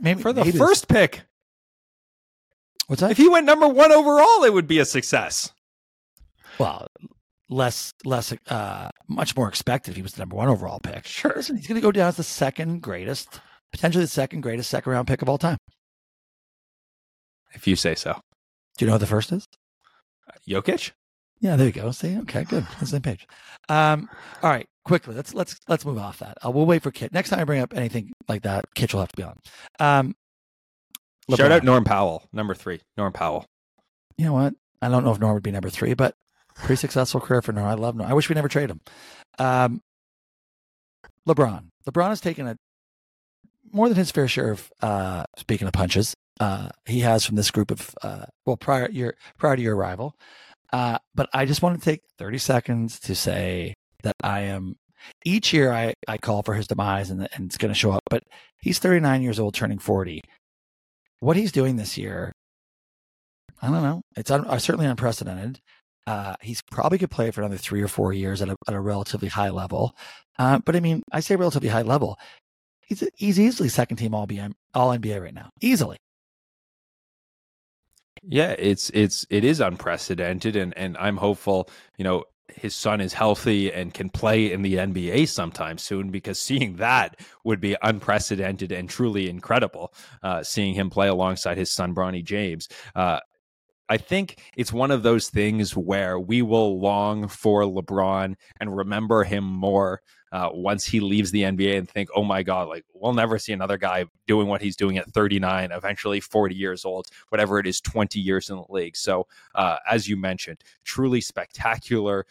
Maybe first pick. What's that? If he went number 1 overall, it would be a success. Well, much more expected if he was the number 1 overall pick. Sure. Listen, he's going to go down as potentially the second greatest second round pick of all time. If you say so. Do you know who the first is? Jokic? Yeah, there you go. See, okay, good. On the same page. All right, quickly, let's move off that. We'll wait for Kitch. Next time I bring up anything like that, Kitch will have to be on. LeBron. Shout out Norm Powell, number 3. Norm Powell. You know what? I don't know if Norm would be number 3, but pretty successful career for Norm. I love Norm. I wish we never traded him. LeBron has taken more than his fair share of speaking of punches. He has from this group of prior to your arrival. But I just want to take 30 seconds to say that each year I call for his demise and it's going to show up, but he's 39 years old, turning 40. What he's doing this year, I don't know. It's certainly unprecedented. He's probably could play for another 3 or 4 years at a relatively high level. But I mean, I say relatively high level. He's easily second team all NBA right now. Easily. Yeah, it is unprecedented, and I'm hopeful, you know, his son is healthy and can play in the NBA sometime soon, because seeing that would be unprecedented and truly incredible, seeing him play alongside his son, Bronny James. I think it's one of those things where we will long for LeBron and remember him more once he leaves the NBA and think, oh my God, like we'll never see another guy doing what he's doing at 39, eventually 40 years old, whatever it is, 20 years in the league. So as you mentioned, truly spectacular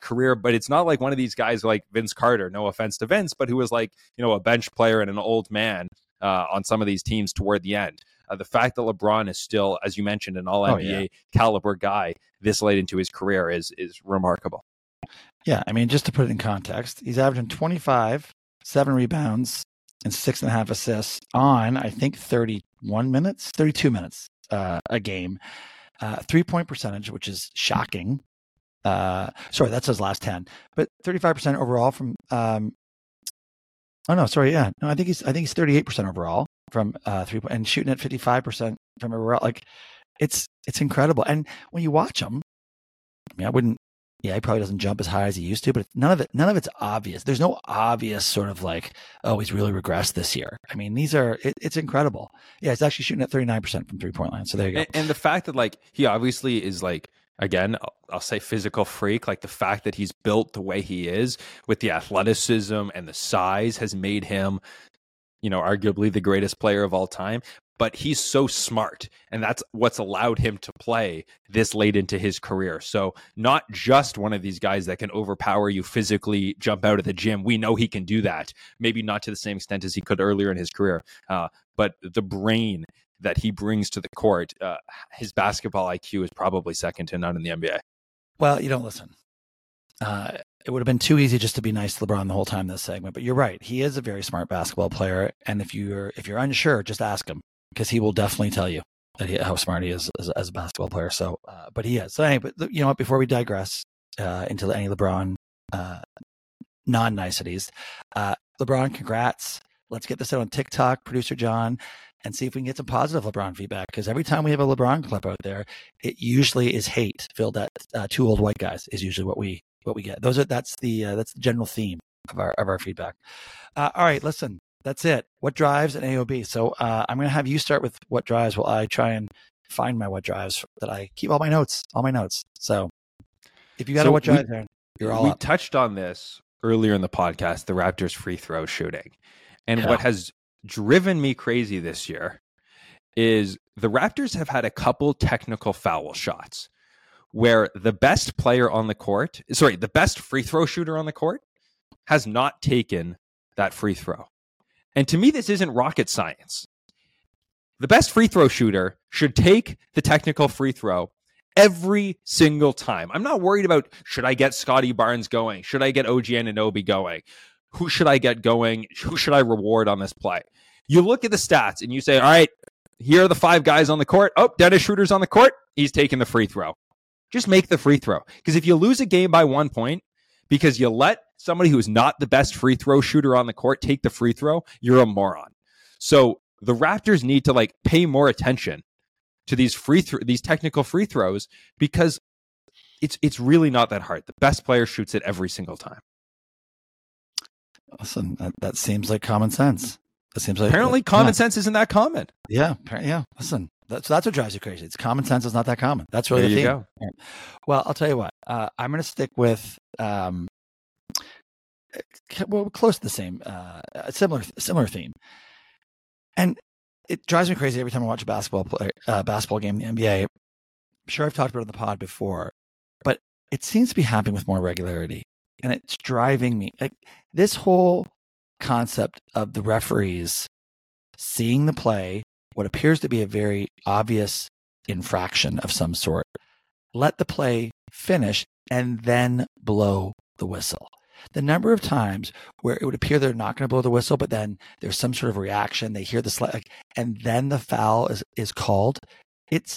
career, but it's not like one of these guys like Vince Carter, no offense to Vince, but who was like, you know, a bench player and an old man on some of these teams toward the end. The fact that LeBron is still, as you mentioned, an all-NBA caliber guy this late into his career is remarkable. Yeah, I mean, just to put it in context, he's averaging 25, 7 rebounds, and 6.5 assists on, I think, 32 minutes a game. 3-point percentage, which is shocking. Sorry, that's his last 10. But 35% overall from I think he's 38% overall from 3-point and shooting at 55% from overall. Like it's incredible. And when you watch him, I mean, he probably doesn't jump as high as he used to, but none of it's obvious. There's no obvious sort of like, oh, he's really regressed this year. I mean, it's incredible. Yeah. He's actually shooting at 39% from 3-point line. So there you go. And the fact that like, he obviously is like, again, I'll say physical freak. Like the fact that he's built the way he is with the athleticism and the size has made him, you know, arguably the greatest player of all time. But he's so smart, and that's what's allowed him to play this late into his career. So not just one of these guys that can overpower you physically, jump out of the gym. We know he can do that. Maybe not to the same extent as he could earlier in his career, but the brain that he brings to the court, his basketball IQ is probably second to none in the NBA. Well, you don't listen. It would have been too easy just to be nice to LeBron the whole time this segment, but you're right. He is a very smart basketball player, and if you're unsure, just ask him. Because he will definitely tell you that how smart he is as a basketball player. So, but he is. So anyway, but you know what? Before we digress into any LeBron non-niceties, LeBron, congrats. Let's get this out on TikTok, producer John, and see if we can get some positive LeBron feedback. Because every time we have a LeBron clip out there, it usually is hate filled at two old white guys is usually what we get. That's the general theme of our feedback. All right, listen. That's it. What drives an AOB? So I'm going to have you start with what drives while I try and find my what drives that I keep all my notes. So if you got a what drive, Aaron, you're all up. We touched on this earlier in the podcast, the Raptors free throw shooting. And what has driven me crazy this year is the Raptors have had a couple technical foul shots where the best free throw shooter on the court has not taken that free throw. And to me, this isn't rocket science. The best free throw shooter should take the technical free throw every single time. I'm not worried about, should I get Scottie Barnes going? Should I get OG Anunobi going? Who should I get going? Who should I reward on this play? You look at the stats and you say, all right, here are the five guys on the court. Oh, Dennis Schroeder's on the court. He's taking the free throw. Just make the free throw. Because if you lose a game by 1 point, because you let somebody who is not the best free throw shooter on the court take the free throw, you're a moron. So the Raptors need to pay more attention to these technical free throws, because it's really not that hard. The best player shoots it every single time. Listen, that seems like common sense. That seems like apparently common sense isn't that common. Yeah, listen. That's what drives you crazy. It's common sense is not that common. That's really the thing. Well, I'll tell you what. I'm going to stick with close to the same, similar theme. And it drives me crazy every time I watch a basketball game in the NBA. I'm sure I've talked about it on the pod before, but it seems to be happening with more regularity. And it's driving me. This whole concept of the referees seeing the play, what appears to be a very obvious infraction of some sort, let the play finish and then blow the whistle. The number of times where it would appear they're not going to blow the whistle, but then there's some sort of reaction, they hear the slap, and then the foul is called. It's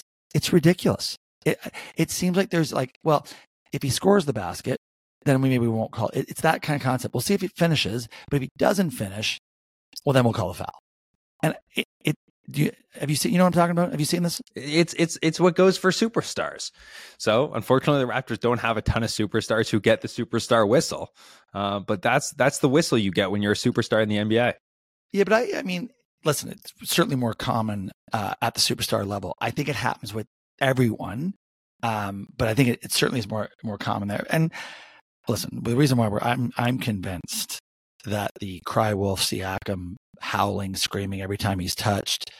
ridiculous. It seems like there's well, if he scores the basket, then we won't call it. It's that kind of concept. We'll see if he finishes, but if he doesn't finish, well, then we'll call a foul. And you know what I'm talking about? Have you seen this? It's what goes for superstars. So unfortunately, the Raptors don't have a ton of superstars who get the superstar whistle. But that's the whistle you get when you're a superstar in the NBA. Yeah, but I mean, listen, it's certainly more common at the superstar level. I think it happens with everyone, but I think it certainly is more common there. And listen, the reason why I'm convinced that the cry wolf Siakam howling, screaming every time he's touched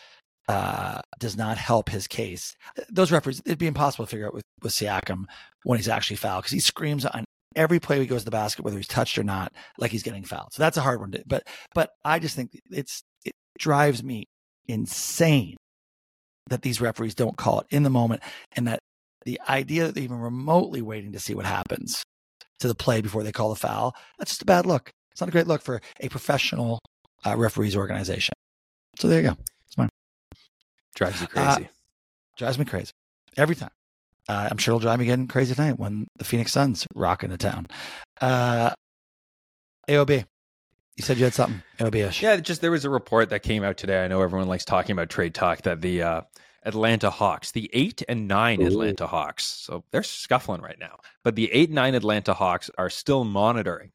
does not help his case. Those referees, it'd be impossible to figure out with Siakam when he's actually fouled, because he screams on every play he goes to the basket, whether he's touched or not, like he's getting fouled. So that's a hard one. But I just think it drives me insane that these referees don't call it in the moment, and that the idea that they're even remotely waiting to see what happens to the play before they call the foul, that's just a bad look. It's not a great look for a professional referees organization. So there you go. It's mine. Drives you crazy. Drives me crazy every time. I'm sure it'll drive me again crazy tonight when the Phoenix Suns rock into town. AOB. You said you had something AOB-ish. Yeah, just there was a report that came out today. I know everyone likes talking about trade talk, that the Atlanta Hawks, the 8 and 9 Atlanta Hawks. So they're scuffling right now, but the 8 and 9 Atlanta Hawks are still monitoring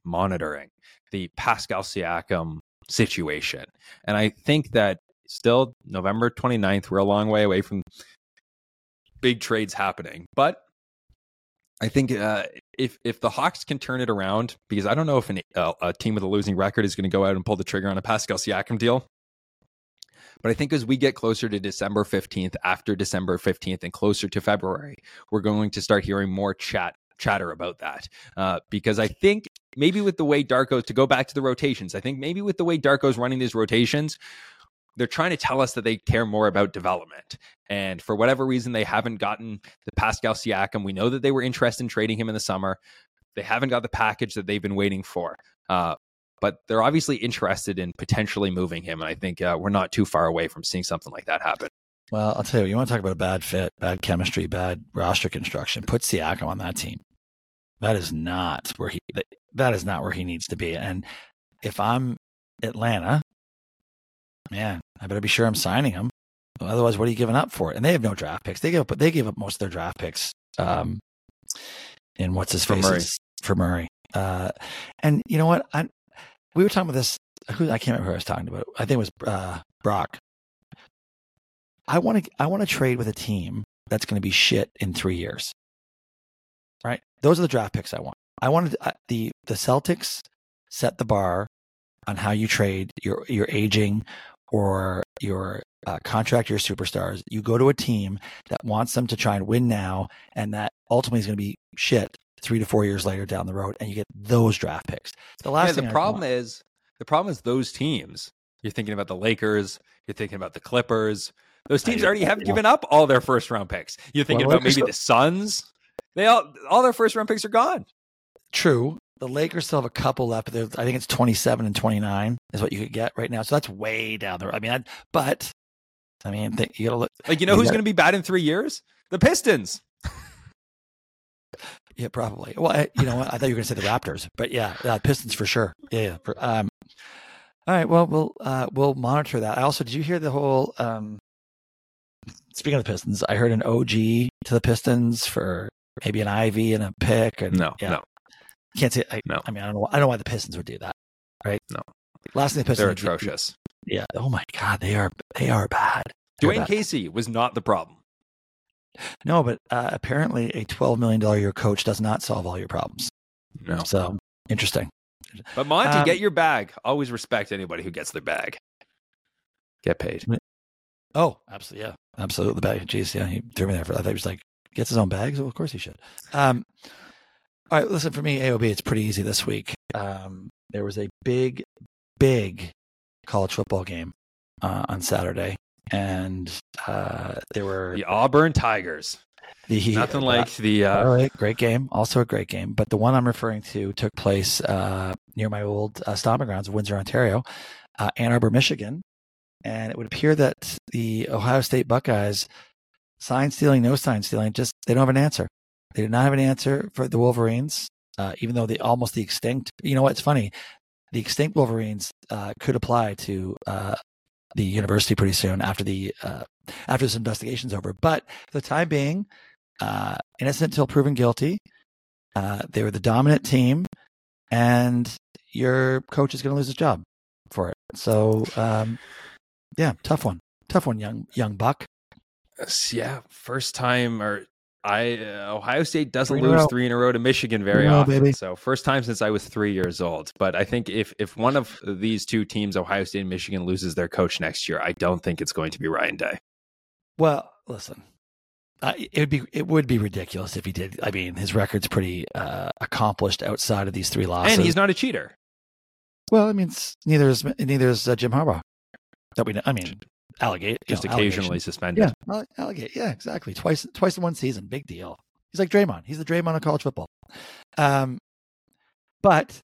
the Pascal Siakam situation. And I think that still November 29th, we're a long way away from big trades happening, but I think if the Hawks can turn it around, because I don't know if a team with a losing record is going to go out and pull the trigger on a Pascal Siakam deal. But I think as we get closer to December 15th, after December 15th and closer to February, we're going to start hearing more chatter about that. Because I think maybe with the way Darko's, to go back to the rotations, I think maybe with the way Darko's running these rotations, they're trying to tell us that they care more about development. And for whatever reason, they haven't gotten the Pascal Siakam. We know that they were interested in trading him in the summer. They haven't got the package that they've been waiting for. But they're obviously interested in potentially moving him. And I think we're not too far away from seeing something like that happen. Well, I'll tell you, you want to talk about a bad fit, bad chemistry, bad roster construction, put Siakam on that team. That is not where he needs to be. And if I'm Atlanta, man, I better be sure I'm signing him. Otherwise, what are you giving up for it? And they have no draft picks. They gave up most of their draft picks in for Murray. And you know what? We were talking about this. I can't remember who I was talking about. I think it was Brock. I want to trade with a team that's going to be shit in 3 years. Right? Those are the draft picks I want. I wanted the Celtics set the bar on how you trade your aging or your contract, your superstars. You go to a team that wants them to try and win now, and that ultimately is going to be shit 3 to 4 years later down the road, and you get those draft picks. The problem is those teams. You're thinking about the Lakers. You're thinking about the Clippers. Those teams already have given up all their first round picks. You're thinking about maybe the Suns. They all their first round picks are gone. True. The Lakers still have a couple left. But I think it's 27 and 29 is what you could get right now. So that's way down the road. You gotta look. Like, you know who's going to be bad in 3 years? The Pistons. Yeah, probably. Well, you know what? I thought you were going to say the Raptors, but yeah, Pistons for sure. Yeah. All right. Well, we'll monitor that. I also, did you hear the whole? Speaking of the Pistons, I heard an OG to the Pistons for maybe an Ivy and a pick. And no, can't say. No. I mean, I don't know why the Pistons would do that, right? No. Last thing, the Pistons. They're atrocious. Yeah. Oh my God, they are bad. Dwayne Casey was not the problem. No, but apparently a $12 million a year coach does not solve all your problems. No. So interesting. But Monty, get your bag. Always respect anybody who gets their bag. Get paid. Oh, absolutely. Yeah, absolutely. The bag. Jeez, yeah, he threw me there. I thought he was like, gets his own bags? Well, of course he should. All right, listen, for me, AOB, it's pretty easy this week. There was a big, big college football game on Saturday. And there were the Auburn Tigers. Great game, also a great game. But the one I'm referring to took place near my old stomping grounds of Windsor, Ontario, Ann Arbor, Michigan. And it would appear that the Ohio State Buckeyes, sign stealing, no sign stealing, just they don't have an answer. They did not have an answer for the Wolverines, even though the extinct. You know what's funny? The extinct Wolverines could apply to the university pretty soon after this investigation's over. But for the time being, innocent until proven guilty. They were the dominant team, and your coach is going to lose his job for it. So, yeah, tough one, young buck. Yeah, first time Ohio State doesn't lose three in a row to Michigan very often. Baby. So first time since I was 3 years old. But I think if one of these two teams, Ohio State and Michigan, loses their coach next year, I don't think it's going to be Ryan Day. Well, listen, it would be ridiculous if he did. I mean, his record's pretty accomplished outside of these three losses, and he's not a cheater. Well, I mean, neither is Jim Harbaugh that we know. I mean. Occasionally suspended. Yeah, allegate. Yeah, exactly. Twice in one season. Big deal. He's like Draymond. He's the Draymond of college football. But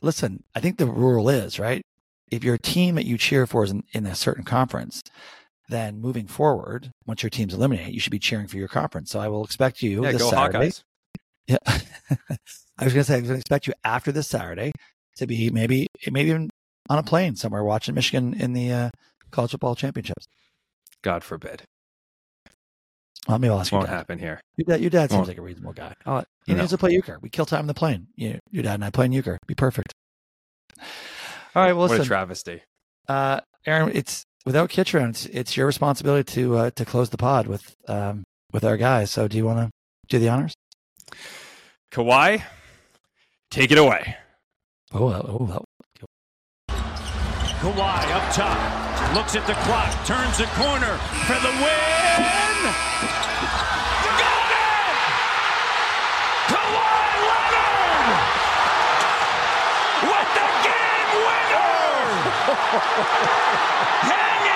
listen, I think the rule is, right, if your team that you cheer for is in a certain conference, then moving forward, once your team's eliminated, you should be cheering for your conference. So I will expect you this Saturday. Hawkeyes. Yeah, I was going to expect you after this Saturday to be maybe even on a plane somewhere watching Michigan in the college football championships. God forbid. Well, maybe I'll ask won't happen here. Your dad seems like a reasonable guy. He needs to play euchre. We kill time on the plane. Your dad and I playing euchre. Be perfect. All right. Well, listen, what a travesty. Aaron, it's without Kitch around. It's your responsibility to close the pod with our guys. So, do you want to do the honors? Kawhi, take it away. Kawhi up top, looks at the clock, turns the corner for the win! Got it! Kawhi Leonard! With the game winner! Hanging